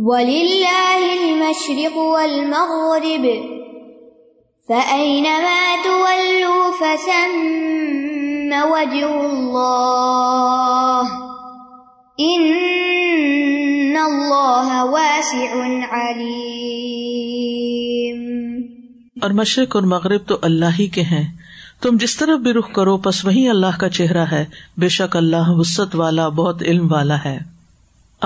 وَلِلَّهِ الْمَشْرِقُ وَالْمَغْرِبُ فَأَيْنَمَا تُوَلُّوا فَثَمَّ وَجْهُ اللَّهِ إِنَّ اللَّهَ وَاسِعٌ عَلِيمٌ۔ اور مشرق اور مغرب تو اللہ ہی کے ہیں، تم جس طرف بھی رخ کرو پس وہی اللہ کا چہرہ ہے، بے شک اللہ وسعت والا بہت علم والا ہے۔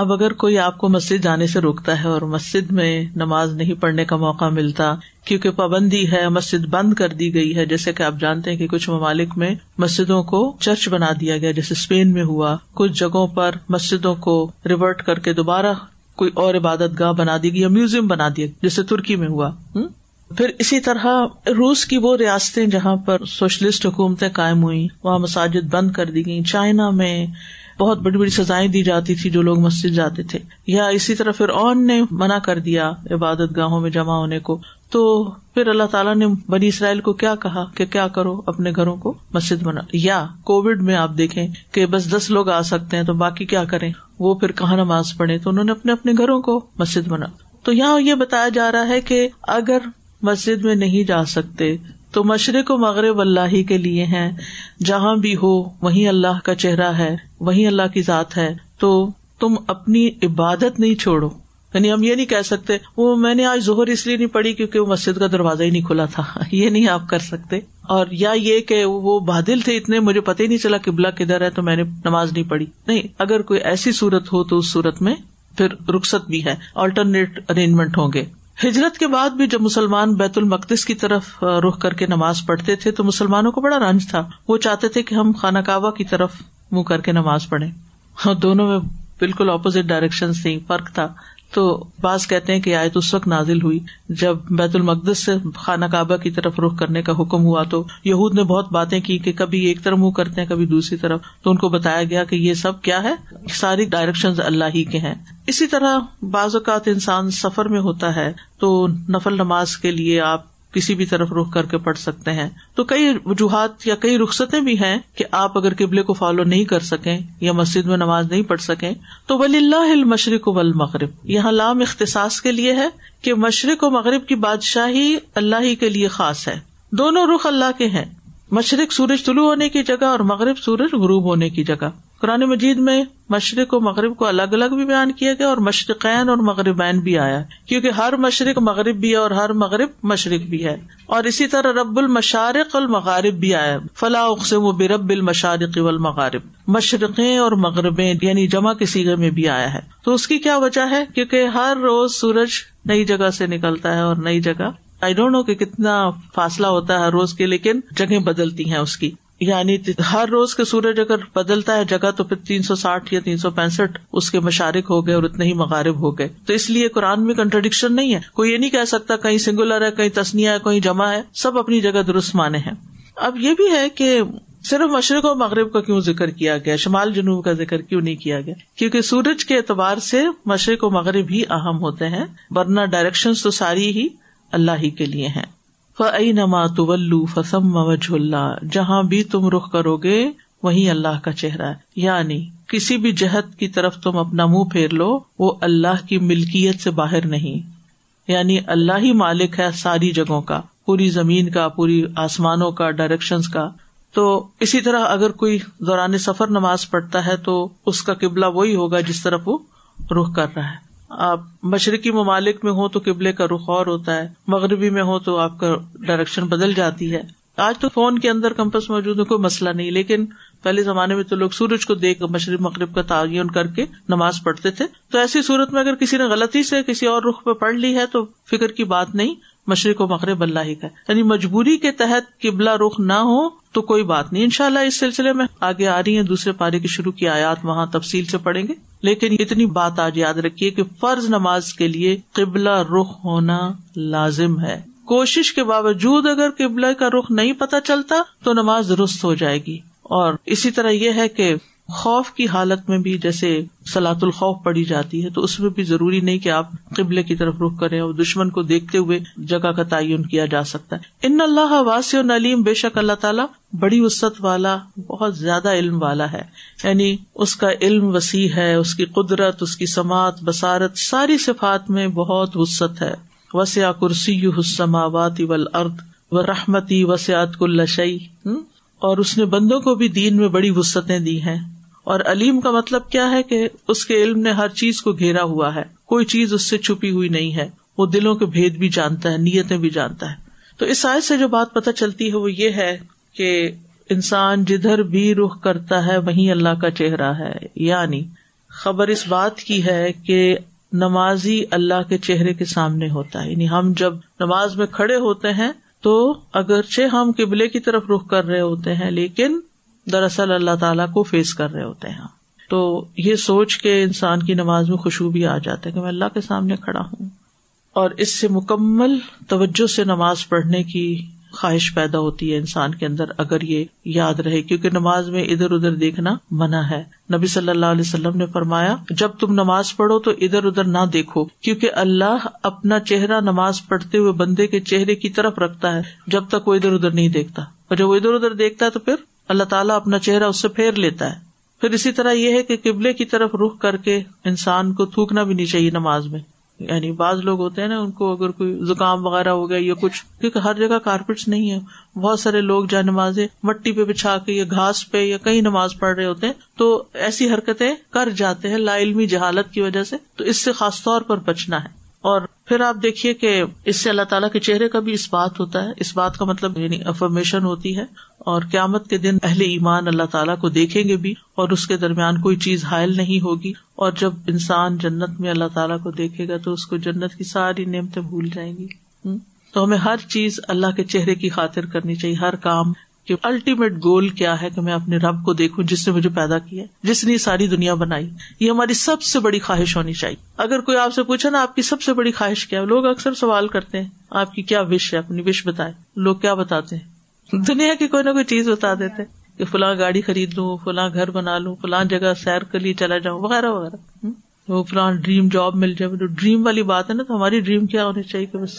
اب اگر کوئی آپ کو مسجد جانے سے روکتا ہے اور مسجد میں نماز نہیں پڑھنے کا موقع ملتا کیونکہ پابندی ہے، مسجد بند کر دی گئی ہے، جیسے کہ آپ جانتے ہیں کہ کچھ ممالک میں مسجدوں کو چرچ بنا دیا گیا، جیسے اسپین میں ہوا، کچھ جگہوں پر مسجدوں کو ریورٹ کر کے دوبارہ کوئی اور عبادت گاہ بنا دی گئی یا میوزیم بنا دیا، جیسے ترکی میں ہوا۔ پھر اسی طرح روس کی وہ ریاستیں جہاں پر سوشلسٹ حکومتیں قائم ہوئی، وہاں مساجد بند کر دی گئی۔ چائنا میں بہت بڑی بڑی سزائیں دی جاتی تھی جو لوگ مسجد جاتے تھے، یا اسی طرح فرعون نے منع کر دیا عبادت گاہوں میں جمع ہونے کو۔ تو پھر اللہ تعالیٰ نے بنی اسرائیل کو کیا کہا کہ کیا کرو، اپنے گھروں کو مسجد بنا۔ یا کووڈ میں آپ دیکھیں کہ بس 10 لوگ آ سکتے ہیں تو باقی کیا کریں، وہ پھر کہاں نماز پڑھیں، تو انہوں نے اپنے اپنے گھروں کو مسجد بنا۔ تو یہاں یہ بتایا جا رہا ہے کہ اگر مسجد میں نہیں جا سکتے تو مشرق و مغرب اللہ ہی کے لیے ہیں، جہاں بھی ہو وہیں اللہ کا چہرہ ہے، وہیں اللہ کی ذات ہے، تو تم اپنی عبادت نہیں چھوڑو۔ یعنی ہم یہ نہیں کہہ سکتے وہ میں نے آج ظہر اس لیے نہیں پڑھی کیونکہ وہ مسجد کا دروازہ ہی نہیں کھلا تھا، یہ نہیں آپ کر سکتے، اور یا یہ کہ وہ بادل تھے اتنے مجھے پتہ ہی نہیں چلا قبلہ کدھر ہے تو میں نے نماز نہیں پڑھی۔ نہیں، اگر کوئی ایسی صورت ہو تو اس صورت میں پھر رخصت بھی ہے، آلٹرنیٹ ارینجمنٹ ہوں گے۔ ہجرت کے بعد بھی جب مسلمان بیت المقدس کی طرف رخ کر کے نماز پڑھتے تھے تو مسلمانوں کو بڑا رنج تھا، وہ چاہتے تھے کہ ہم خانہ کعبہ کی طرف منہ کر کے نماز پڑھیں، اور دونوں میں بالکل اپوزٹ ڈائریکشن سے فرق تھا۔ تو بعض کہتے ہیں کہ آیت اس وقت نازل ہوئی جب بیت المقدس سے خانہ کعبہ کی طرف رخ کرنے کا حکم ہوا، تو یہود نے بہت باتیں کی کہ کبھی ایک طرف منہ کرتے ہیں کبھی دوسری طرف، تو ان کو بتایا گیا کہ یہ سب کیا ہے، ساری ڈائریکشنز اللہ ہی کے ہیں۔ اسی طرح بعض اوقات انسان سفر میں ہوتا ہے تو نفل نماز کے لیے آپ کسی بھی طرف رخ کر کے پڑھ سکتے ہیں، تو کئی وجوہات یا کئی رخصتیں بھی ہیں کہ آپ اگر قبلے کو فالو نہیں کر سکیں یا مسجد میں نماز نہیں پڑھ سکیں تو وللہ المشرق والمغرب، یہاں لام اختصاص کے لیے ہے کہ مشرق و مغرب کی بادشاہی اللہ ہی کے لیے خاص ہے، دونوں رخ اللہ کے ہیں، مشرق سورج طلوع ہونے کی جگہ اور مغرب سورج غروب ہونے کی جگہ۔ قرآن مجید میں مشرق و مغرب کو الگ الگ بھی بیان کیا گیا اور مشرقین اور مغربین بھی آیا، کیونکہ ہر مشرق مغرب بھی ہے اور ہر مغرب مشرق بھی ہے، اور اسی طرح رب المشارق والمغارب بھی آیا، فلا اقسم برب المشارق والمغارب، مشرقیں اور مغربیں یعنی جمع کے صیغے میں بھی آیا ہے۔ تو اس کی کیا وجہ ہے؟ کیونکہ ہر روز سورج نئی جگہ سے نکلتا ہے اور نئی جگہ، آئی ڈونٹ نو کہ کتنا فاصلہ ہوتا ہے ہر روز کے، لیکن جگہیں بدلتی ہیں اس کی، یعنی ہر روز کے سورج اگر بدلتا ہے جگہ تو پھر 360 یا 365 اس کے مشارق ہو گئے اور اتنے ہی مغارب ہو گئے۔ تو اس لیے قرآن میں کنٹرڈکشن نہیں ہے، کوئی یہ نہیں کہہ سکتا کہیں سنگولر ہے کہیں تسنیہ ہے کہیں جمع ہے، سب اپنی جگہ درست مانے ہیں۔ اب یہ بھی ہے کہ صرف مشرق اور مغرب کا کیوں ذکر کیا گیا، شمال جنوب کا ذکر کیوں نہیں کیا گیا، کیونکہ سورج کے اعتبار سے مشرق اور مغرب ہی اہم ہوتے ہیں، ورنہ ڈائریکشنز تو ساری ہی اللہ ہی کے لیے ہیں۔ فَأَيْنَمَا تُوَلُّوا فَثَمَّ وَجْهُ اللَّهِ، جہاں بھی تم رخ کرو گے وہی اللہ کا چہرہ ہے، یعنی کسی بھی جہت کی طرف تم اپنا منہ پھیر لو وہ اللہ کی ملکیت سے باہر نہیں، یعنی اللہ ہی مالک ہے ساری جگہوں کا، پوری زمین کا، پوری آسمانوں کا، ڈائریکشنز کا۔ تو اسی طرح اگر کوئی دوران سفر نماز پڑھتا ہے تو اس کا قبلہ وہی ہوگا جس طرف وہ رخ کر رہا ہے۔ آپ مشرقی ممالک میں ہوں تو قبلے کا رخ اور ہوتا ہے، مغربی میں ہوں تو آپ کا ڈائریکشن بدل جاتی ہے۔ آج تو فون کے اندر کمپس موجود ہے، کوئی مسئلہ نہیں، لیکن پہلے زمانے میں تو لوگ سورج کو دیکھ مشرق مغرب کا تعین کر کے نماز پڑھتے تھے۔ تو ایسی صورت میں اگر کسی نے غلطی سے کسی اور رخ پہ پڑھ لی ہے تو فکر کی بات نہیں، مشرق و مغرب اللہ ہی کا، یعنی مجبوری کے تحت قبلہ رخ نہ ہو تو کوئی بات نہیں۔ انشاءاللہ اس سلسلے میں آگے آ رہی ہیں دوسرے پارے کی شروع کی آیات، وہاں تفصیل سے پڑھیں گے، لیکن اتنی بات آج یاد رکھیے کہ فرض نماز کے لیے قبلہ رخ ہونا لازم ہے۔ کوشش کے باوجود اگر قبلہ کا رخ نہیں پتہ چلتا تو نماز درست ہو جائے گی۔ اور اسی طرح یہ ہے کہ خوف کی حالت میں بھی جیسے صلاۃ الخوف پڑھی جاتی ہے تو اس میں بھی ضروری نہیں کہ آپ قبلے کی طرف رخ کریں اور دشمن کو دیکھتے ہوئے جگہ کا تعین کیا جا سکتا ہے. ان اللہ واسع علیم, بے شک اللہ تعالیٰ بڑی وسعت والا, بہت زیادہ علم والا ہے, یعنی اس کا علم وسیع ہے, اس کی قدرت, اس کی سماعت, بصارت, ساری صفات میں بہت وسعت ہے. وسع کرسیہ السماوات والارض ورحمتی وسعت کل شیء, اور اس نے بندوں کو بھی دین میں بڑی وسعتیں دی ہیں. اور علیم کا مطلب کیا ہے کہ اس کے علم نے ہر چیز کو گھیرا ہوا ہے, کوئی چیز اس سے چھپی ہوئی نہیں ہے, وہ دلوں کے بھید بھی جانتا ہے, نیتیں بھی جانتا ہے. تو اس آیت سے جو بات پتہ چلتی ہے وہ یہ ہے کہ انسان جدھر بھی رخ کرتا ہے وہیں اللہ کا چہرہ ہے, یعنی خبر اس بات کی ہے کہ نمازی اللہ کے چہرے کے سامنے ہوتا ہے. یعنی ہم جب نماز میں کھڑے ہوتے ہیں تو اگرچہ ہم قبلے کی طرف رخ کر رہے ہوتے ہیں لیکن دراصل اللہ تعالیٰ کو فیس کر رہے ہوتے ہیں. تو یہ سوچ کے انسان کی نماز میں خشوع بھی آ جاتا ہے کہ میں اللہ کے سامنے کھڑا ہوں, اور اس سے مکمل توجہ سے نماز پڑھنے کی خواہش پیدا ہوتی ہے انسان کے اندر اگر یہ یاد رہے, کیونکہ نماز میں ادھر ادھر دیکھنا منع ہے. نبی صلی اللہ علیہ وسلم نے فرمایا جب تم نماز پڑھو تو ادھر ادھر نہ دیکھو, کیونکہ اللہ اپنا چہرہ نماز پڑھتے ہوئے بندے کے چہرے کی طرف رکھتا ہے جب تک وہ ادھر ادھر نہیں دیکھتا, اور جب وہ ادھر ادھر دیکھتا ہے تو پھر اللہ تعالیٰ اپنا چہرہ اس سے پھیر لیتا ہے. پھر اسی طرح یہ ہے کہ قبلے کی طرف رخ کر کے انسان کو تھوکنا بھی نہیں چاہیے نماز میں. یعنی بعض لوگ ہوتے ہیں نا, ان کو اگر کوئی زکام وغیرہ ہو گیا یا کچھ, کیونکہ ہر جگہ کارپیٹس نہیں ہے, بہت سارے لوگ جا نمازیں مٹی پہ بچھا کے یا گھاس پہ یا کہیں نماز پڑھ رہے ہوتے ہیں, تو ایسی حرکتیں کر جاتے ہیں لا علمی جہالت کی وجہ سے. تو اس سے خاص طور پر بچنا ہے. اور پھر آپ دیکھیے کہ اس سے اللہ تعالیٰ کے چہرے کا بھی اس بات ہوتا ہے, اس بات کا مطلب یعنی افرمیشن ہوتی ہے, اور قیامت کے دن اہل ایمان اللہ تعالیٰ کو دیکھیں گے بھی اور اس کے درمیان کوئی چیز حائل نہیں ہوگی. اور جب انسان جنت میں اللہ تعالیٰ کو دیکھے گا تو اس کو جنت کی ساری نعمتیں بھول جائیں گی. تو ہمیں ہر چیز اللہ کے چہرے کی خاطر کرنی چاہیے, ہر کام. کہ الٹیمیٹ گول کیا ہے کہ میں اپنے رب کو دیکھوں جس نے مجھے پیدا کیا, جس نے ساری دنیا بنائی. یہ ہماری سب سے بڑی خواہش ہونی چاہیے. اگر کوئی آپ سے پوچھے نا آپ کی سب سے بڑی خواہش کیا ہے, لوگ اکثر سوال کرتے ہیں آپ کی کیا وش ہے, اپنی وش بتائیں. لوگ کیا بتاتے ہیں, دنیا کی کوئی نہ کوئی چیز بتا دیتے کہ فلاں گاڑی خرید لوں, فلاں گھر بنا لوں, فلاں جگہ سیر کے لیے چلا جاؤں وغیرہ وغیرہ, وہ فلاں ڈریم جاب مل جائے. جو ڈریم والی بات ہے نا, تو ہماری ڈریم کیا ہونی چاہیے کہ بس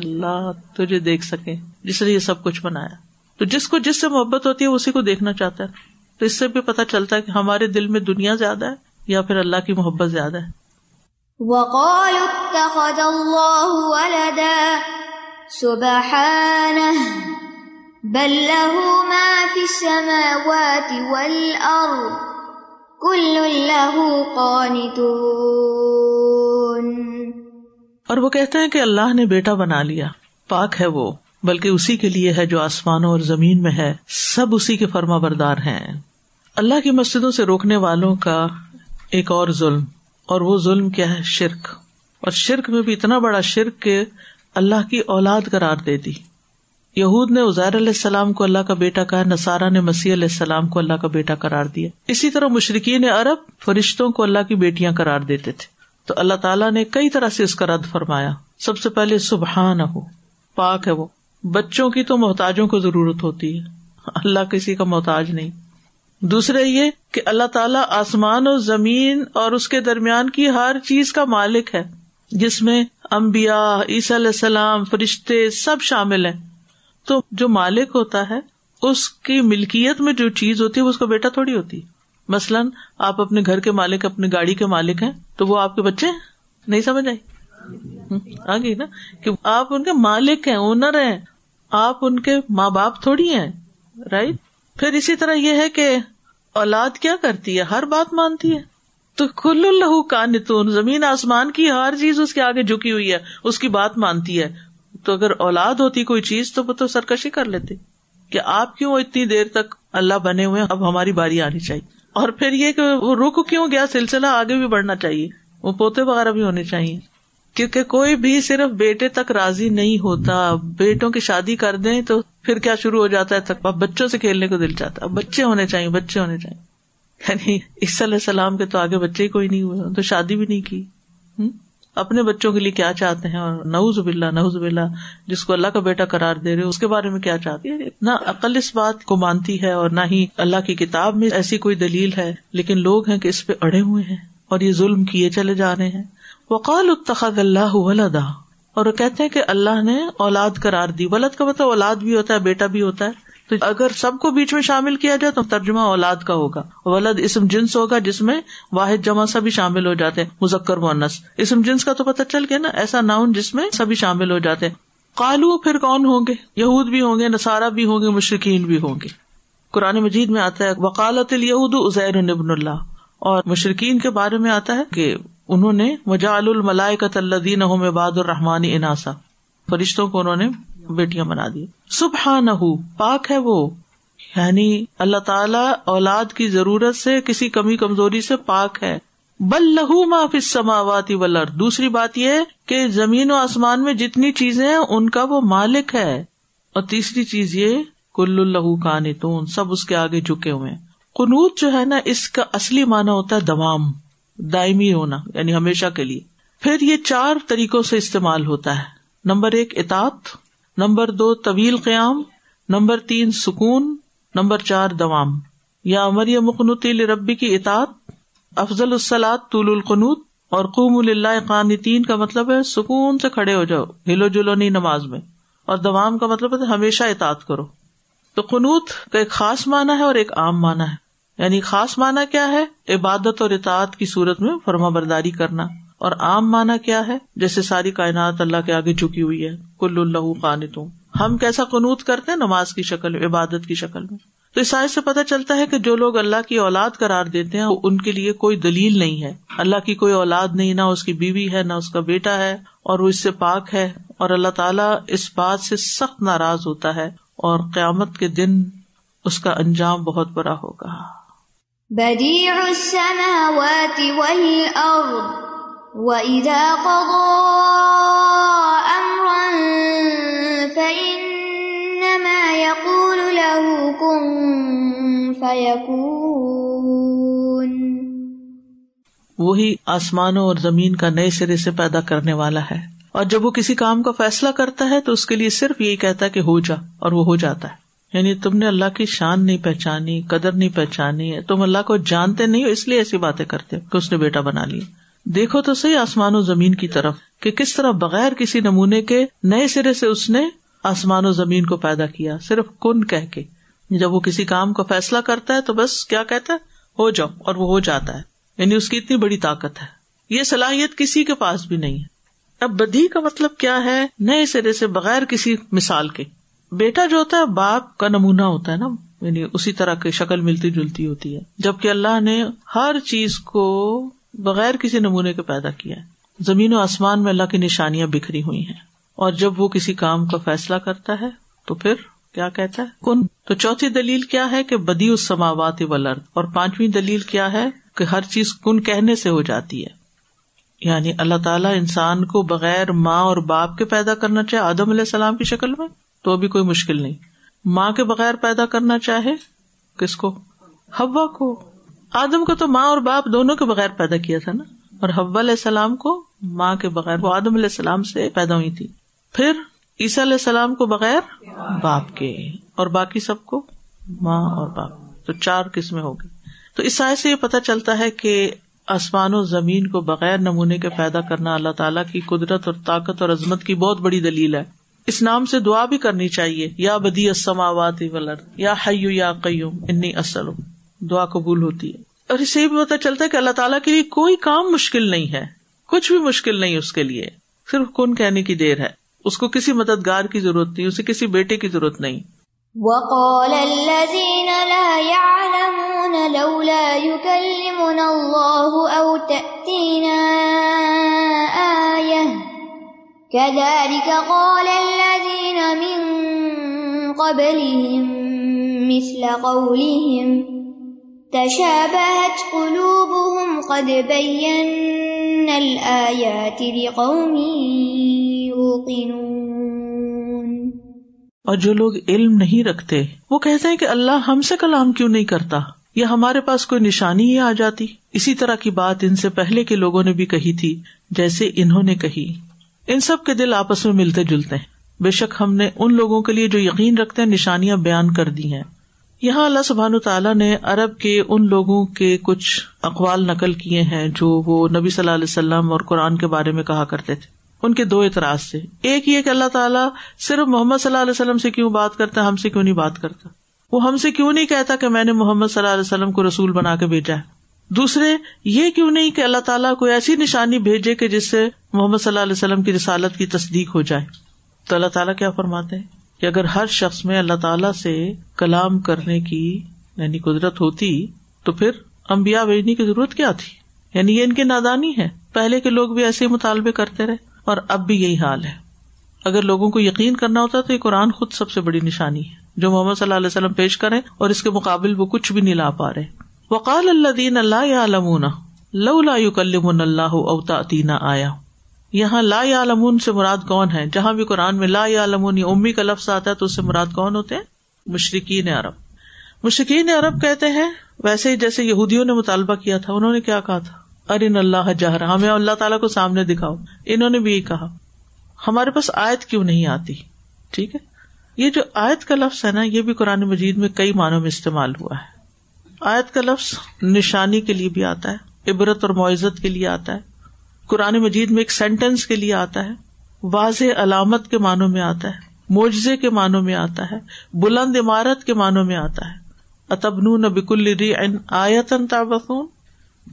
اللہ تجھے دیکھ سکے جس نے یہ سب کچھ بنایا. تو جس کو جس سے محبت ہوتی ہے اسی کو دیکھنا چاہتا ہے. تو اس سے بھی پتہ چلتا ہے کہ ہمارے دل میں دنیا زیادہ ہے یا پھر اللہ کی محبت زیادہ ہے. وَقَالُوا اتَّخَذَ اللَّهُ وَلَدًا سُبْحَانَهُ بَلْ لَهُ مَا فِي السَّمَاوَاتِ وَالْأَرْضِ كُلٌّ لَهُ قَانِتُونَ. اور وہ کہتے ہیں کہ اللہ نے بیٹا بنا لیا, پاک ہے وہ, بلکہ اسی کے لیے ہے جو آسمانوں اور زمین میں ہے, سب اسی کے فرما بردار ہیں. اللہ کی مسجدوں سے روکنے والوں کا ایک اور ظلم, اور وہ ظلم کیا ہے, شرک. اور شرک میں بھی اتنا بڑا شرک کہ اللہ کی اولاد قرار دے دی. یہود نے عزیر علیہ السلام کو اللہ کا بیٹا کہا, نصارہ نے مسیح علیہ السلام کو اللہ کا بیٹا قرار دیا. اسی طرح مشرکین عرب فرشتوں کو اللہ کی بیٹیاں قرار دیتے تھے. تو اللہ تعالیٰ نے کئی طرح سے اس کا رد فرمایا. سب سے پہلے سبحانہ, پاک ہے وہ. بچوں کی تو محتاجوں کو ضرورت ہوتی ہے, اللہ کسی کا محتاج نہیں. دوسرے یہ کہ اللہ تعالیٰ آسمان اور زمین اور اس کے درمیان کی ہر چیز کا مالک ہے, جس میں انبیاء, عیسیٰ علیہ السلام, فرشتے سب شامل ہیں. تو جو مالک ہوتا ہے اس کی ملکیت میں جو چیز ہوتی ہے وہ اس کا بیٹا تھوڑی ہوتی. مثلاً آپ اپنے گھر کے مالک, اپنے گاڑی کے مالک ہیں, تو وہ آپ کے بچے نہیں سمجھ آئی آگے نا کہ آپ ان کے مالک ہیں, اونر ہیں, آپ ان کے ماں باپ تھوڑی ہیں, رائٹ. پھر اسی طرح یہ ہے کہ اولاد کیا کرتی ہے, ہر بات مانتی ہے. تو کل لہو قانتون, زمین آسمان کی ہر چیز اس کے آگے جھکی ہوئی ہے, اس کی بات مانتی ہے. تو اگر اولاد ہوتی کوئی چیز تو وہ تو سرکشی کر لیتی کہ آپ کیوں اتنی دیر تک اللہ بنے ہوئے ہیں, اب ہماری باری آنی چاہیے. اور پھر یہ کہ وہ رک کیوں گیا, سلسلہ آگے بھی بڑھنا چاہیے, وہ پوتے وغیرہ بھی ہونے چاہیے. کیونکہ کوئی بھی صرف بیٹے تک راضی نہیں ہوتا. بیٹوں کی شادی کر دیں تو پھر کیا شروع ہو جاتا ہے, اب بچوں سے کھیلنے کو دل چاہتا ہے, اب بچے ہونے چاہیے, بچے ہونے چاہیے. یعنی عیسیٰ علیہ السلام کے تو آگے بچے ہی کوئی نہیں ہوئے, تو شادی بھی نہیں کی. اپنے بچوں کے لیے کیا چاہتے ہیں, اور نعوذ باللہ جس کو اللہ کا بیٹا قرار دے رہے اس کے بارے میں کیا چاہتے ہیں. نہ عقل اس بات کو مانتی ہے اور نہ ہی اللہ کی کتاب میں ایسی کوئی دلیل ہے, لیکن لوگ ہیں کہ اس پہ اڑے ہوئے ہیں اور یہ ظلم کیے چلے جا رہے ہیں. وقالوا اتخذ اللہ ولدا, اور وہ کہتے ہیں کہ اللہ نے اولاد قرار دی. ولد کا مطلب اولاد بھی ہوتا ہے, بیٹا بھی ہوتا ہے, تو اگر سب کو بیچ میں شامل کیا جائے تو ترجمہ اولاد کا ہوگا. ولد اسم جنس ہوگا جس میں واحد جمع سبھی شامل ہو جاتے ہیں, مذکر مؤنث. اسم جنس کا تو پتہ چل گیا نا, ایسا ناؤن جس میں سبھی شامل ہو جاتے ہیں. قالو, پھر کون ہوں گے؟ یہود بھی ہوں گے, نصارہ بھی ہوں گے, مشرکین بھی ہوں گے. قرآن مجید میں آتا ہے وقالت الیہود عزیر ابن اللہ, اور مشرکین کے بارے میں آتا ہے کہ انہوں نے وجعل الملائکۃ الذین هم عباد الرحمن اناسا, فرشتوں کو انہوں نے بیٹیاں بنا دی. سبحانہ, پاک ہے وہ, یعنی اللہ تعالی اولاد کی ضرورت سے, کسی کمی کمزوری سے پاک ہے. بل لہ ما فی السماوات والارض, دوسری بات یہ کہ زمین و آسمان میں جتنی چیزیں ہیں ان کا وہ مالک ہے. اور تیسری چیز یہ کل لہ قانتون, سب اس کے آگے جھکے ہوئے ہیں. قنوت جو ہے نا, اس کا اصلی معنی ہوتا ہے دوام, دائمی ہونا, یعنی ہمیشہ کے لیے. پھر یہ چار طریقوں سے استعمال ہوتا ہے. نمبر 1 اطاعت, نمبر 2 طویل قیام, نمبر 3 سکون, نمبر 4 دوام. یا مریم قنوتی لربی کی اطاعت, افضل الصلاۃ طول القنوت, اور قوموا للہ قانتین کا مطلب ہے سکون سے کھڑے ہو جاؤ, ہلو جلو نہیں نماز میں. اور دوام کا مطلب ہے ہمیشہ اطاعت کرو. تو قنوت کا ایک خاص معنی ہے اور ایک عام معنی ہے. یعنی خاص معنی کیا ہے؟ عبادت اور اطاعت کی صورت میں فرما برداری کرنا. اور عام معنی کیا ہے؟ جیسے ساری کائنات اللہ کے آگے جھکی ہوئی ہے, کل اللہ قانتوں. ہم کیسا قنوت کرتے ہیں؟ نماز کی شکل میں, عبادت کی شکل میں. تو اس آیت سے پتہ چلتا ہے کہ جو لوگ اللہ کی اولاد قرار دیتے ہیں ان کے لیے کوئی دلیل نہیں ہے. اللہ کی کوئی اولاد نہیں, نہ اس کی بیوی ہے نہ اس کا بیٹا ہے, اور وہ اس سے پاک ہے. اور اللہ تعالیٰ اس بات سے سخت ناراض ہوتا ہے, اور قیامت کے دن اس کا انجام بہت بڑا ہوگا. بدیع السماوات والارض وإذا قضى أمرا فإنما يقول له كن فيكون, وہی آسمانوں اور زمین کا نئے سرے سے پیدا کرنے والا ہے, اور جب وہ کسی کام کا فیصلہ کرتا ہے تو اس کے لیے صرف یہی کہتا ہے کہ ہو جا, اور وہ ہو جاتا ہے. یعنی تم نے اللہ کی شان نہیں پہچانی, قدر نہیں پہچانی ہے, تم اللہ کو جانتے نہیں ہو, اس لیے ایسی باتیں کرتے ہو کہ اس نے بیٹا بنا لیا. دیکھو تو صحیح آسمان و زمین کی طرف کہ کس طرح بغیر کسی نمونے کے نئے سرے سے اس نے آسمان و زمین کو پیدا کیا, صرف کن کہہ کے. جب وہ کسی کام کا فیصلہ کرتا ہے تو بس کیا کہتا ہے؟ ہو جاؤ, اور وہ ہو جاتا ہے. یعنی اس کی اتنی بڑی طاقت ہے, یہ صلاحیت کسی کے پاس بھی نہیں ہے. اب بدیع کا مطلب کیا ہے؟ نئے سرے سے, بغیر کسی مثال کے. بیٹا جو ہوتا ہے باپ کا نمونہ ہوتا ہے نا, یعنی اسی طرح کی شکل ملتی جلتی ہوتی ہے, جبکہ اللہ نے ہر چیز کو بغیر کسی نمونے کے پیدا کیا ہے. زمین و آسمان میں اللہ کی نشانیاں بکھری ہوئی ہیں, اور جب وہ کسی کام کا فیصلہ کرتا ہے تو پھر کیا کہتا ہے؟ کن. تو چوتھی دلیل کیا ہے؟ کہ بدیع السماوات والارض. اور پانچویں دلیل کیا ہے؟ کہ ہر چیز کن کہنے سے ہو جاتی ہے. یعنی اللہ تعالیٰ انسان کو بغیر ماں اور باپ کے پیدا کرنا چاہے آدم علیہ السلام کی شکل میں تو بھی کوئی مشکل نہیں. ماں کے بغیر پیدا کرنا چاہے کس کو؟ حوا کو. آدم کو تو ماں اور باپ دونوں کے بغیر پیدا کیا تھا نا, اور حوا علیہ السلام کو ماں کے بغیر, وہ آدم علیہ السلام سے پیدا ہوئی تھی. پھر عیسیٰ علیہ السلام کو بغیر باپ کے, اور باقی سب کو ماں اور باپ. تو چار قسمیں ہوگی. تو اس آیت سے یہ پتہ چلتا ہے کہ آسمان و زمین کو بغیر نمونے کے پیدا کرنا اللہ تعالیٰ کی قدرت اور طاقت اور عظمت کی بہت بڑی دلیل ہے. اس نام سے دعا بھی کرنی چاہیے, یا بدیع السماوات والارض یا حی یا قیوم انی اسألک. دعا قبول ہوتی ہے. اور اس سے بھی پتہ چلتا ہے کہ اللہ تعالیٰ کے لیے کوئی کام مشکل نہیں ہے, کچھ بھی مشکل نہیں اس کے لیے, صرف کن کہنے کی دیر ہے. اس کو کسی مددگار کی ضرورت نہیں, اسے کسی بیٹے کی ضرورت نہیں. وَقَالَ الَّذِينَ لَا يَعْلَمُونَ لَوْلَا يُكَلِّمُنَا اللَّهُ أَوْ تَأْتِينَا آيَةٌ كَذَلِكَ قَالَ الَّذِينَ مِن قَبْلِهِم مِثْلَ قَوْلِهِمْ تشابهت قلوبهم قد بينا الآيات لقوم يوقنون. اور جو لوگ علم نہیں رکھتے وہ کہتے ہیں کہ اللہ ہم سے کلام کیوں نہیں کرتا, یا ہمارے پاس کوئی نشانی ہی آ جاتی. اسی طرح کی بات ان سے پہلے کے لوگوں نے بھی کہی تھی جیسے انہوں نے کہی. ان سب کے دل آپس میں ملتے جلتے ہیں. بے شک ہم نے ان لوگوں کے لیے جو یقین رکھتے ہیں نشانیاں بیان کر دی ہیں. یہاں اللہ سبحانہ تعالیٰ نے عرب کے ان لوگوں کے کچھ اقوال نقل کیے ہیں جو وہ نبی صلی اللہ علیہ وسلم اور قرآن کے بارے میں کہا کرتے تھے. ان کے دو اعتراض تھے. ایک یہ کہ اللہ تعالیٰ صرف محمد صلی اللہ علیہ وسلم سے کیوں بات کرتا ہے، ہم سے کیوں نہیں بات کرتا، وہ ہم سے کیوں نہیں کہتا کہ میں نے محمد صلی اللہ علیہ وسلم کو رسول بنا کے بھیجا ہے. دوسرے یہ کیوں نہیں کہ اللہ تعالیٰ کوئی ایسی نشانی بھیجے کہ جس سے محمد صلی اللہ علیہ وسلم کی رسالت کی تصدیق ہو جائے. تو اللہ تعالیٰ کیا فرماتے ہیں کہ اگر ہر شخص میں اللہ تعالیٰ سے کلام کرنے کی یعنی قدرت ہوتی تو پھر انبیاء بھیجنے کی ضرورت کیا تھی. یعنی یہ ان کی نادانی ہے، پہلے کے لوگ بھی ایسے مطالبے کرتے رہے اور اب بھی یہی حال ہے. اگر لوگوں کو یقین کرنا ہوتا تو یہ قرآن خود سب سے بڑی نشانی ہے جو محمد صلی اللہ علیہ وسلم پیش کریں، اور اس کے مقابل وہ کچھ بھی نہیں لا پا رہے. وقال الذین لا یعلمون لولا یکلمنا اللہ او تأتینا آیہ. یہاں لا یعلمون سے مراد کون ہے؟ جہاں بھی قرآن میں لا یعلمون یا امی کا لفظ آتا ہے تو اس سے مراد کون ہوتے ہیں؟ مشرکین عرب. مشرکین عرب کہتے ہیں ویسے ہی جیسے یہودیوں نے مطالبہ کیا تھا. انہوں نے کیا کہا تھا؟ ارنا اللہ جہرا، ہمیں اللہ تعالیٰ کو سامنے دکھاؤ. انہوں نے بھی یہ کہا. ہمارے پاس آیت کیوں نہیں آتی؟ ٹھیک ہے، یہ جو آیت کا لفظ ہے نا، یہ بھی قرآن مجید میں کئی معنوں میں استعمال ہوا ہے. آیت کا لفظ نشانی کے لیے بھی آتا ہے، عبرت اور موعظت کے لیے آتا ہے، قرآن مجید میں ایک سینٹینس کے لیے آتا ہے، واضح علامت کے معنوں میں آتا ہے، معجزے کے معنوں میں آتا ہے، بلند عمارت کے معنوں میں آتا ہے. اتبنون بکل ریئن آیتن تعبثون.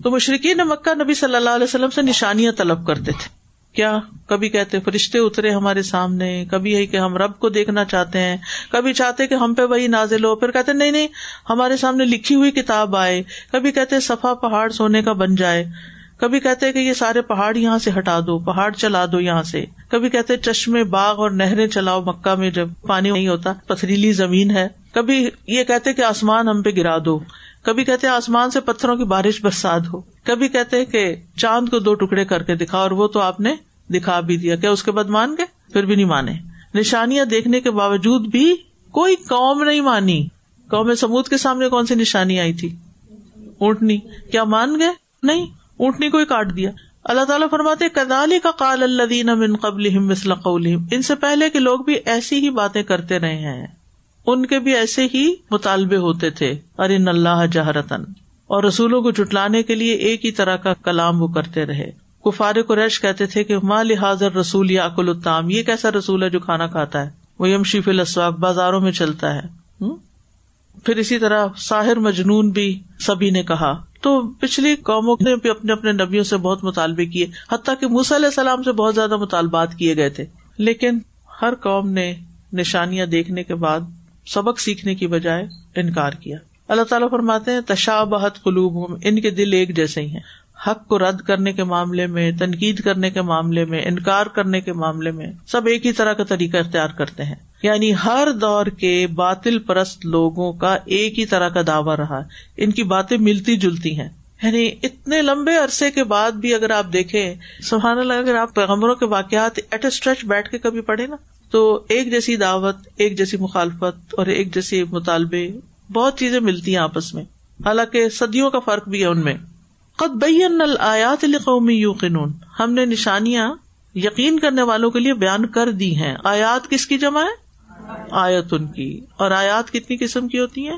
تو مشرکین مکہ نبی صلی اللہ علیہ وسلم سے نشانیاں طلب کرتے تھے. کیا کبھی کہتے فرشتے اترے ہمارے سامنے، کبھی یہی کہ ہم رب کو دیکھنا چاہتے ہیں، کبھی چاہتے کہ ہم پہ وہی نازل ہو، پھر کہتے نہیں نہیں ہمارے سامنے لکھی ہوئی کتاب آئے، کبھی کہتے صفا پہاڑ سونے کا بن جائے، کبھی کہتے کہ یہ سارے پہاڑ یہاں سے ہٹا دو، پہاڑ چلا دو یہاں سے، کبھی کہتے چشمے باغ اور نہریں چلاؤ مکہ میں جب پانی نہیں ہوتا، پتھریلی زمین ہے، کبھی یہ کہتے کہ آسمان ہم پہ گرا دو، کبھی کہتے آسمان سے پتھروں کی بارش برسات ہو، کبھی کہتے کہ چاند کو دو ٹکڑے کر کے دکھا، اور وہ تو آپ نے دکھا بھی دیا. کیا اس کے بعد مان گئے؟ پھر بھی نہیں مانے. نشانیاں دیکھنے کے باوجود بھی کوئی قوم نہیں مانی. قوم سمود کے سامنے کون سی نشانی آئی تھی؟ اونٹنی. کیا مان گئے؟ نہیں، اونٹنی کو ہی کاٹ دیا. اللہ تعالیٰ فرماتے کذالک قال الذین من قبلہم مثل قولہم، ان سے پہلے کے لوگ بھی ایسی ہی باتیں کرتے رہے ہیں، ان کے بھی ایسے ہی مطالبے ہوتے تھے. ارنا اللہ جہرتن، اور رسولوں کو جھٹلانے کے لیے ایک ہی طرح کا کلام وہ کرتے رہے. کفار قریش کہتے تھے کہ ما لہذا الرسول یاکل الطعام، یہ کیسا رسول ہے جو کھانا کھاتا ہے، وہ یمشی فی الاسواق، بازاروں میں چلتا ہے. پھر اسی طرح ساحر مجنون بھی سبھی نے کہا. تو پچھلی قوموں نے بھی اپنے اپنے نبیوں سے بہت مطالبے کیے، حتیٰ کہ موسیٰ علیہ السلام سے بہت زیادہ مطالبات کیے گئے تھے، لیکن ہر قوم نے نشانیاں دیکھنے کے بعد سبق سیکھنے کی بجائے انکار کیا. اللہ تعالیٰ فرماتے ہیں تشابہت قلوبہم، ان کے دل ایک جیسے ہی ہیں. حق کو رد کرنے کے معاملے میں، تنقید کرنے کے معاملے میں، انکار کرنے کے معاملے میں، سب ایک ہی طرح کا طریقہ اختیار کرتے ہیں. یعنی ہر دور کے باطل پرست لوگوں کا ایک ہی طرح کا دعویٰ رہا، ان کی باتیں ملتی جلتی ہیں. یعنی اتنے لمبے عرصے کے بعد بھی اگر آپ دیکھیں، سبحان اللہ، اگر آپ پیغمبروں کے واقعات ایٹ اے اسٹریچ بیٹھ کے کبھی پڑھیں نا، تو ایک جیسی دعوت، ایک جیسی مخالفت اور ایک جیسے مطالبے، بہت چیزیں ملتی ہیں آپس میں، حالانکہ صدیوں کا فرق بھی ہے ان میں. قد بین الآیات لقوم یوقنون، ہم نے نشانیاں یقین کرنے والوں کے لیے بیان کر دی ہیں. آیات کس کی جمع ہے؟ آیت ان کی. اور آیات کتنی قسم کی ہوتی ہیں؟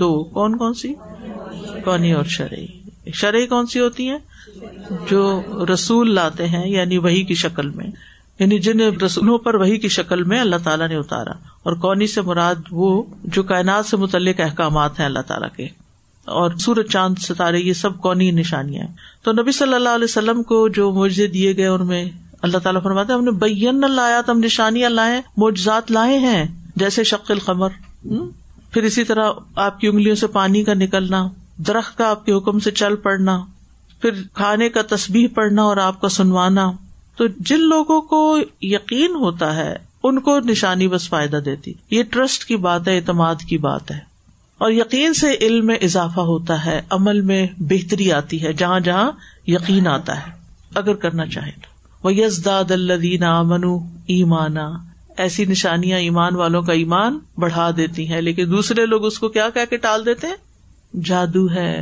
دو. کون کون سی؟ کونی اور شرعی. شرعی کون سی ہوتی ہیں؟ جو رسول لاتے ہیں یعنی وحی کی شکل میں، یعنی جنہیں رسولوں پر وحی کی شکل میں اللہ تعالیٰ نے اتارا. اور کونی سے مراد وہ جو کائنات سے متعلق احکامات ہیں اللہ تعالیٰ کے، اور سورج چاند ستارے یہ سب کونی نشانیاں. تو نبی صلی اللہ علیہ وسلم کو جو معجزے دیے گئے ان میں اللہ تعالیٰ فرماتے ہیں ہم نے بین الآیات، ہم نشانیاں لائے، معجزات لائے ہیں، جیسے شق القمر. پھر اسی طرح آپ کی انگلیوں سے پانی کا نکلنا، درخت کا آپ کے حکم سے چل پڑنا، پھر کھانے کا تسبیح پڑھنا اور آپ کا سنوانا. تو جن لوگوں کو یقین ہوتا ہے ان کو نشانی بس فائدہ دیتی. یہ ٹرسٹ کی بات ہے، اعتماد کی بات ہے، اور یقین سے علم میں اضافہ ہوتا ہے، عمل میں بہتری آتی ہے جہاں جہاں یقین آتا ہے اگر کرنا چاہیں تو. وَيَزْدَادَ الَّذِينَ آمَنُوا ایمَانًا، ایسی نشانیاں ایمان والوں کا ایمان بڑھا دیتی ہیں، لیکن دوسرے لوگ اس کو کیا کہہ کے ٹال دیتے ہیں؟ جادو ہے.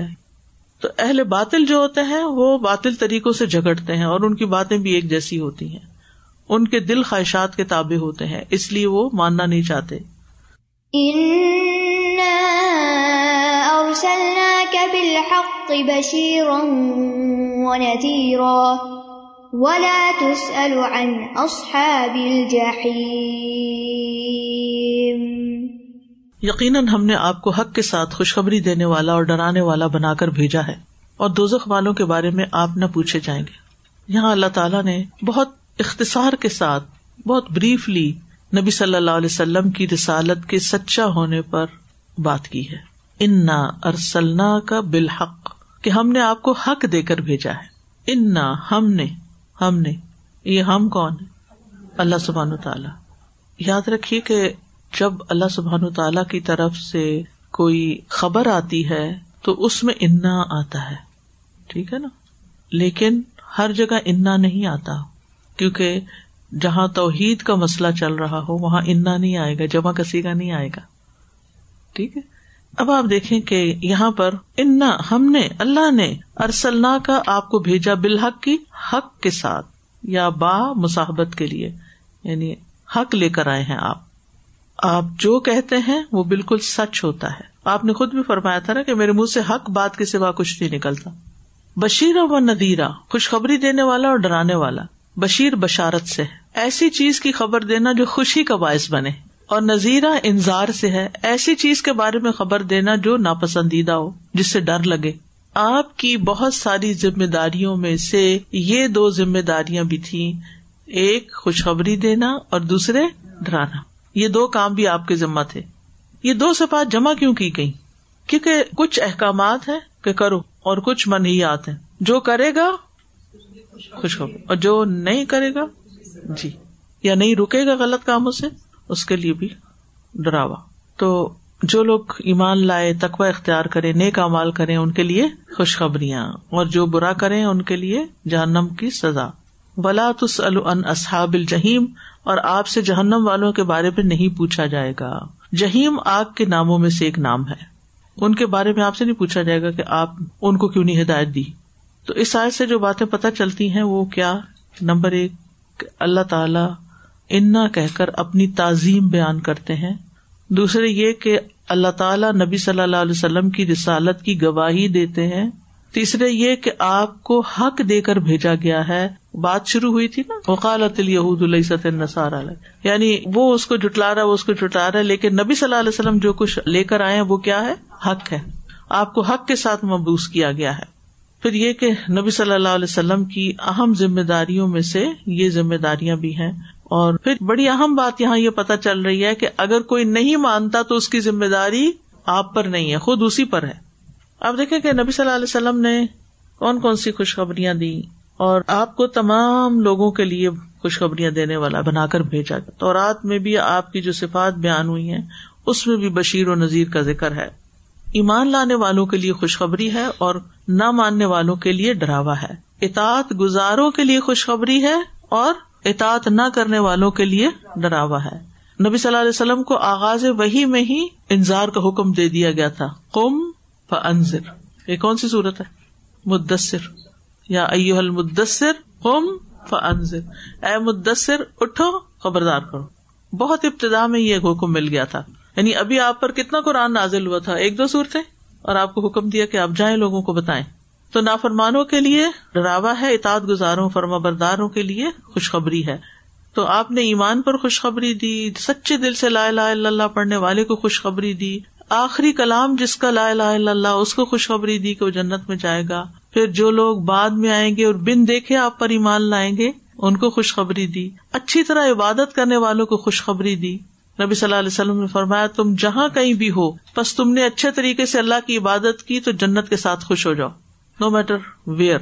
تو اہل باطل جو ہوتے ہیں وہ باطل طریقوں سے جھگڑتے ہیں اور ان کی باتیں بھی ایک جیسی ہوتی ہیں، ان کے دل خواہشات کے تابع ہوتے ہیں، اس لیے وہ ماننا نہیں چاہتے. أَرْسَلْنَاكَ بِالْحَقِّ بَشِيرًا وَنَذِيرًا وَلَا تُسْأَلُ عَنْ أَصْحَابِ الْجَحِيمِ. یقیناً ہم نے آپ کو حق کے ساتھ خوشخبری دینے والا اور ڈرانے والا بنا کر بھیجا ہے، اور دوزخ والوں کے بارے میں آپ نہ پوچھے جائیں گے. یہاں اللہ تعالیٰ نے بہت اختصار کے ساتھ، بہت بریفلی نبی صلی اللہ علیہ وسلم کی رسالت کے سچا ہونے پر بات کی ہے. انا ارسلناک بالحق، کہ ہم نے آپ کو حق دے کر بھیجا ہے. انا، ہم نے یہ ہم کون ہے؟ اللہ سبحانہ وتعالیٰ. یاد رکھیے کہ جب اللہ سبحانہ وتعالیٰ کی طرف سے کوئی خبر آتی ہے تو اس میں انا آتا ہے، ٹھیک ہے نا، لیکن ہر جگہ انا نہیں آتا، کیونکہ جہاں توحید کا مسئلہ چل رہا ہو وہاں انا نہیں آئے گا، جمع کسی کا نہیں آئے گا. ٹھیک ہے، اب آپ دیکھیں کہ یہاں پر انا، ہم نے، اللہ نے، ارسلنا کا آپ کو بھیجا، بالحق کی، حق کے ساتھ، یا با مصاحبت کے لیے، یعنی حق لے کر آئے ہیں آپ جو کہتے ہیں وہ بالکل سچ ہوتا ہے. آپ نے خود بھی فرمایا تھا نا کہ میرے منہ سے حق بات کے سوا کچھ نہیں نکلتا. بشیرہ و نذیرہ، خوشخبری دینے والا اور ڈرانے والا. بشیر بشارت سے ہے، ایسی چیز کی خبر دینا جو خوشی کا باعث بنے، اور نذیرہ انذار سے ہے، ایسی چیز کے بارے میں خبر دینا جو ناپسندیدہ ہو، جس سے ڈر لگے. آپ کی بہت ساری ذمہ داریوں میں سے یہ دو ذمہ داریاں بھی تھیں، ایک خوشخبری دینا اور دوسرے ڈرانا. یہ دو کام بھی آپ کے ذمہ تھے. یہ دو صفات جمع کیوں کی گئی؟ کیونکہ کچھ احکامات ہیں کہ کرو اور کچھ منہیات ہیں. جو کرے گا خوشخبر، اور جو نہیں کرے گا جی یا نہیں رکے گا غلط کاموں سے، اس کے لیے بھی ڈراوا. تو جو لوگ ایمان لائے، تقوی اختیار کریں، نیک اعمال کریں، ان کے لیے خوشخبریاں، اور جو برا کریں ان کے لیے جہنم کی سزا. ولا تسألوا عن اصحاب الجحیم، اور آپ سے جہنم والوں کے بارے میں نہیں پوچھا جائے گا. جحیم آگ کے ناموں میں سے ایک نام ہے. ان کے بارے میں آپ سے نہیں پوچھا جائے گا کہ آپ ان کو کیوں نہیں ہدایت دی. تو اس آیت سے جو باتیں پتہ چلتی ہیں وہ کیا؟ نمبر ایک، اللہ تعالیٰ انا کہہ کر اپنی تعظیم بیان کرتے ہیں. دوسرے یہ کہ اللہ تعالیٰ نبی صلی اللہ علیہ وسلم کی رسالت کی گواہی دیتے ہیں. تیسرے یہ کہ آپ کو حق دے کر بھیجا گیا ہے. بات شروع ہوئی تھی نا، وقالت الیہود لیست النصارى علیہ، یعنی وہ اس کو جھٹلا رہا، وہ اس کو جھٹلا رہا، لیکن نبی صلی اللہ علیہ وسلم جو کچھ لے کر آئے وہ کیا ہے؟ حق ہے. آپ کو حق کے ساتھ مبعوث کیا گیا ہے. پھر یہ کہ نبی صلی اللہ علیہ وسلم کی اہم ذمہ داریوں میں سے یہ ذمہ داریاں بھی ہیں. اور پھر بڑی اہم بات یہاں یہ پتہ چل رہی ہے کہ اگر کوئی نہیں مانتا تو اس کی ذمہ داری آپ پر نہیں ہے، خود اسی پر ہے. آپ دیکھیں کہ نبی صلی اللہ علیہ وسلم نے کون کون سی خوشخبریاں دی، اور آپ کو تمام لوگوں کے لیے خوشخبریاں دینے والا بنا کر بھیجا. تورات میں بھی آپ کی جو صفات بیان ہوئی ہیں اس میں بھی بشیر و نذیر کا ذکر ہے. ایمان لانے والوں کے لیے خوشخبری ہے اور نہ ماننے والوں کے لیے ڈراوا ہے. اطاعت گزاروں کے لیے خوشخبری ہے اور اطاعت نہ کرنے والوں کے لیے ڈراوا ہے. نبی صلی اللہ علیہ وسلم کو آغاز وحی میں ہی انذار کا حکم دے دیا گیا تھا، قم فانذر. یہ کون سی صورت ہے؟ مدثر. یا ایھا المدثر قم فانذر، اے مدثر اٹھو خبردار کرو. بہت ابتدا میں یہ حکم مل گیا تھا، یعنی ابھی آپ پر کتنا قرآن نازل ہوا تھا، ایک دو صورتیں، اور آپ کو حکم دیا کہ آپ جائیں لوگوں کو بتائیں. تو نافرمانوں کے لیے ڈراوا ہے، اطاعت گزاروں، فرما برداروں کے لیے خوشخبری ہے. تو آپ نے ایمان پر خوشخبری دی، سچے دل سے لا الہ الا اللہ پڑھنے والے کو خوشخبری دی، آخری کلام جس کا لا الہ الا اللہ، اس کو خوشخبری دی کہ وہ جنت میں جائے گا. پھر جو لوگ بعد میں آئیں گے اور بن دیکھے آپ پر ایمان لائیں گے، ان کو خوشخبری دی. اچھی طرح عبادت کرنے والوں کو خوشخبری دی. نبی صلی اللہ علیہ وسلم نے فرمایا تم جہاں کہیں بھی ہو، بس تم نے اچھے طریقے سے اللہ کی عبادت کی تو جنت کے ساتھ خوش ہو جاؤ، نو میٹر ویئر،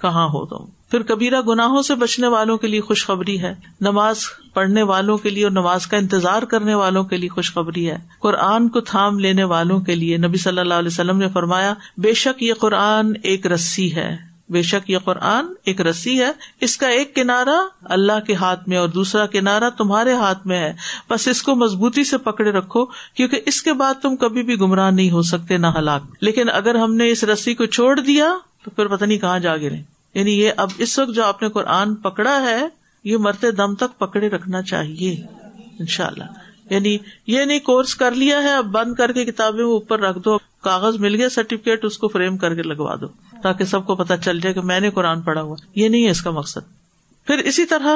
کہاں ہو تم. پھر کبیرہ گناہوں سے بچنے والوں کے لیے خوشخبری ہے، نماز پڑھنے والوں کے لیے اور نماز کا انتظار کرنے والوں کے لیے خوشخبری ہے. قرآن کو تھام لینے والوں کے لیے نبی صلی اللہ علیہ وسلم نے فرمایا بے شک یہ قرآن ایک رسی ہے، بے شک یہ قرآن ایک رسی ہے، اس کا ایک کنارہ اللہ کے ہاتھ میں اور دوسرا کنارہ تمہارے ہاتھ میں ہے، بس اس کو مضبوطی سے پکڑے رکھو، کیونکہ اس کے بعد تم کبھی بھی گمراہ نہیں ہو سکتے نہ ہلاک۔ لیکن اگر ہم نے اس رسی کو چھوڑ دیا تو پھر پتہ نہیں کہاں جا گرے۔ یعنی یہ اب اس وقت جو آپ نے قرآن پکڑا ہے یہ مرتے دم تک پکڑے رکھنا چاہیے انشاءاللہ۔ یعنی یہ نہیں کورس کر لیا ہے اب بند کر کے کتابیں اوپر رکھ دو، کاغذ مل گیا سرٹیفکیٹ اس کو فریم کر کے لگوا دو تاکہ سب کو پتا چل جائے کہ میں نے قرآن پڑھا ہوا، یہ نہیں ہے اس کا مقصد۔ پھر اسی طرح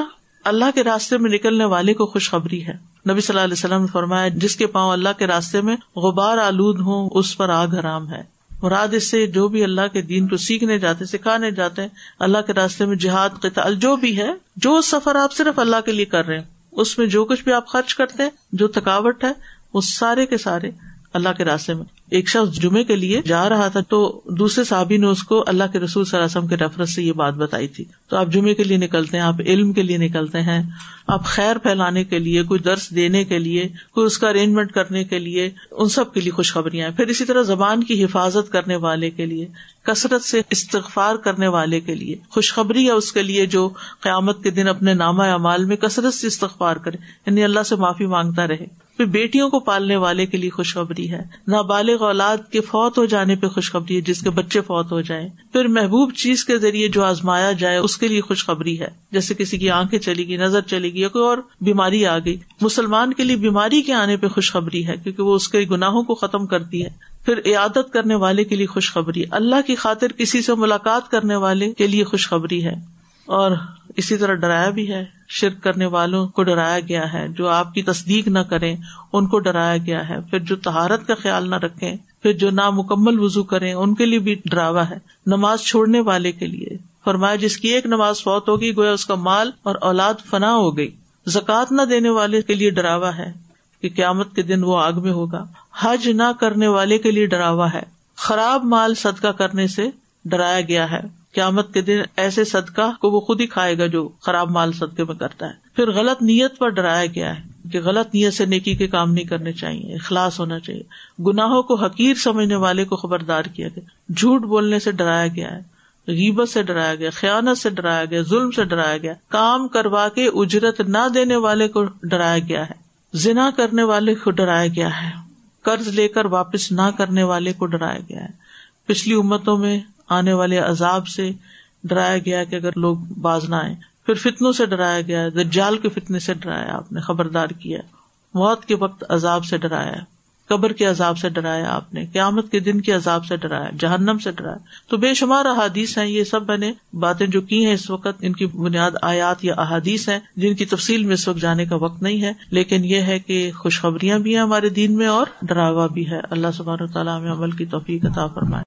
اللہ کے راستے میں نکلنے والے کو خوشخبری ہے۔ نبی صلی اللہ علیہ وسلم نے فرمایا جس کے پاؤں اللہ کے راستے میں غبار آلود ہوں اس پر آگ حرام ہے۔ مراد اس سے جو بھی اللہ کے دین کو سیکھنے جاتے، سکھانے جاتے ہیں، اللہ کے راستے میں جہاد، قتال، جو بھی ہے، جو سفر آپ صرف اللہ کے لیے کر رہے ہیں، اس میں جو کچھ بھی آپ خرچ کرتے ہیں، جو تھکاوٹ ہے، وہ سارے کے سارے اللہ کے راستے میں۔ ایک شخص جمعے کے لیے جا رہا تھا تو دوسرے صحابی نے اس کو اللہ کے رسول صلی اللہ علیہ وسلم کے ریفرنس سے یہ بات بتائی تھی۔ تو آپ جمعے کے لیے نکلتے ہیں، آپ علم کے لیے نکلتے ہیں، آپ خیر پھیلانے کے لیے، کوئی درس دینے کے لیے، کوئی اس کا ارینجمنٹ کرنے کے لیے، ان سب کے لیے خوشخبریاں ہیں۔ پھر اسی طرح زبان کی حفاظت کرنے والے کے لیے، کثرت سے استغفار کرنے والے کے لیے خوشخبری ہے، اس کے لیے جو قیامت کے دن اپنے نامہ اعمال میں کثرت سے استغفار کرے، یعنی اللہ سے معافی مانگتا رہے۔ پھر بیٹیوں کو پالنے والے کے لیے خوشخبری ہے، نابالغ اولاد کے فوت ہو جانے پہ خوشخبری ہے، جس کے بچے فوت ہو جائیں۔ پھر محبوب چیز کے ذریعے جو آزمایا جائے اس کے لیے خوشخبری ہے، جیسے کسی کی آنکھیں چلی گئی، نظر چلی گئی، یا کوئی اور بیماری آ گئی۔ مسلمان کے لیے بیماری کے آنے پہ خوشخبری ہے کیونکہ وہ اس کے گناہوں کو ختم کرتی ہے۔ پھر عیادت کرنے والے کے لیے خوشخبری، اللہ کی خاطر کسی سے ملاقات کرنے والے کے لیے خوشخبری ہے۔ اور اسی طرح ڈرایا بھی ہے، شرک کرنے والوں کو ڈرایا گیا ہے، جو آپ کی تصدیق نہ کریں ان کو ڈرایا گیا ہے، پھر جو طہارت کا خیال نہ رکھیں، پھر جو نامکمل وضو کریں ان کے لیے بھی ڈراوا ہے۔ نماز چھوڑنے والے کے لیے فرمایا جس کی ایک نماز فوت ہوگی گویا اس کا مال اور اولاد فنا ہو گئی۔ زکوٰۃ نہ دینے والے کے لیے ڈراوا ہے کہ قیامت کے دن وہ آگ میں ہوگا۔ حج نہ کرنے والے کے لیے ڈراوا ہے، خراب مال صدقہ کرنے سے ڈرایا گیا ہے، قیامت کے دن ایسے صدقہ کو وہ خود ہی کھائے گا جو خراب مال صدقے میں کرتا ہے۔ پھر غلط نیت پر ڈرایا گیا ہے کہ غلط نیت سے نیکی کے کام نہیں کرنے چاہیے، اخلاص ہونا چاہیے۔ گناہوں کو حقیر سمجھنے والے کو خبردار کیا گیا، جھوٹ بولنے سے ڈرایا گیا ہے، غیبت سے ڈرایا گیا، خیانت سے ڈرایا گیا، ظلم سے ڈرایا گیا، کام کروا کے اجرت نہ دینے والے کو ڈرایا گیا ہے، زنا کرنے والے کو ڈرایا گیا ہے، قرض لے کر واپس نہ کرنے والے کو ڈرایا گیا ہے، پچھلی امتوں میں آنے والے عذاب سے ڈرایا گیا کہ اگر لوگ باز نہ آئیں۔ پھر فتنوں سے ڈرایا گیا، دجال کے فتنے سے ڈرایا، آپ نے خبردار کیا، موت کے وقت عذاب سے ڈرایا، قبر کے عذاب سے ڈرایا، آپ نے قیامت کے دن کے عذاب سے ڈرایا، جہنم سے ڈرایا۔ تو بے شمار احادیث ہیں، یہ سب میں نے باتیں جو کی ہیں اس وقت ان کی بنیاد آیات یا احادیث ہیں، جن کی تفصیل میں اس وقت جانے کا وقت نہیں ہے، لیکن یہ ہے کہ خوشخبریاں بھی ہیں ہمارے دین میں اور ڈراوا بھی ہے۔ اللہ سبحانہ وتعالیٰ ہمیں عمل کی توفیق عطا فرمائے۔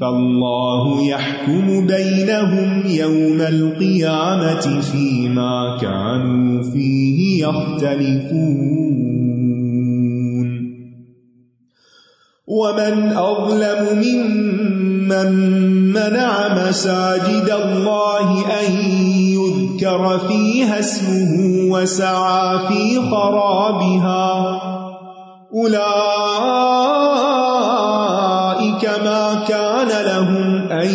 فاللہ يحکم بینہم یوم القیامت فیما کانوا فیہ یختلفون ومن اظلم ممن منع مساجد اللہ ان یذکر فیہا اسمہ وسعى فی خرابها اولئک ما کان لهم أن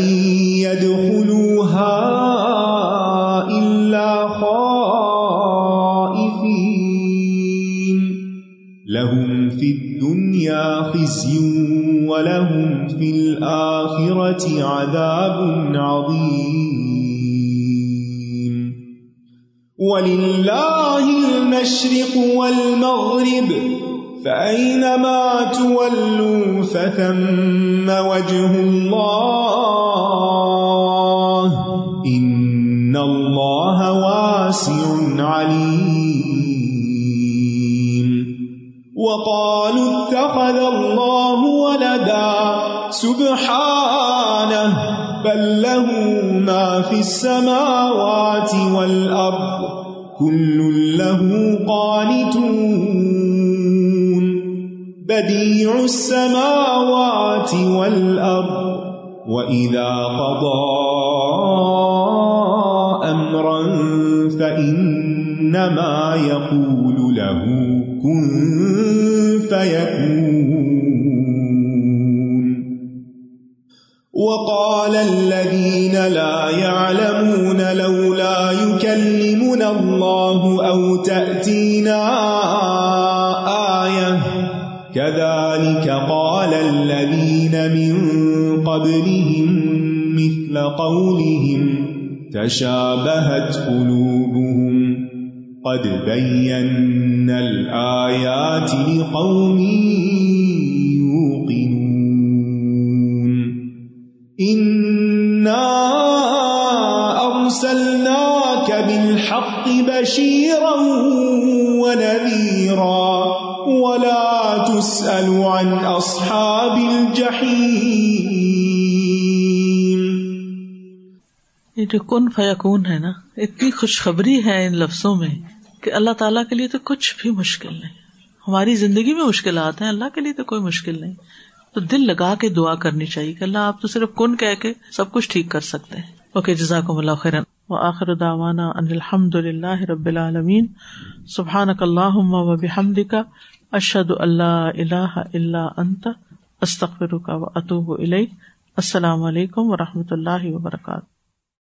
يدخلوها إلا خائفين لهم في الدنيا خزي ولهم في الآخرة عذاب عظيم ولله المشرق والمغرب فأينما تولوا فثم وجه الله إن الله واسع عليم وقالوا اتخذ الله ولدا سبحانه بل له ما في السماوات والأرض كل له قانتون بديع السماوات والأرض وإذا قضى أمرا فإنما يقول له كن فيكون وقال الذين لا يعلمون لولا يكلمنا الله أو تأتينا آية كذلك قال الذين من قبلهم مثل قولهم تشابهت قلوبهم قد بينا الآيات لقوم يوقنون إنا أرسلناك بالحق بشيرا ونذيرا ولا تسأل عن أصحاب الجحيم. یہ جو کن فیکون ہے نا، اتنی خوشخبری ہے ان لفظوں میں کہ اللہ تعالیٰ کے لیے تو کچھ بھی مشکل نہیں. ہماری زندگی میں مشکلات ہیں، اللہ کے لیے تو کوئی مشکل نہیں. تو دل لگا کے دعا کرنی چاہیے کہ اللہ آپ تو صرف کن کہہ کے سب کچھ ٹھیک کر سکتے ہیں. اوکے، جزاکم اللہ خیرا. وآخر دعوانا ان الحمد للہ رب العالمین. سبحانک اللہم وبحمدک، اشہد ان لا الہ الا انت، استغفرک واتوب الیک. السلام علیکم ورحمۃ اللہ وبرکاتہ.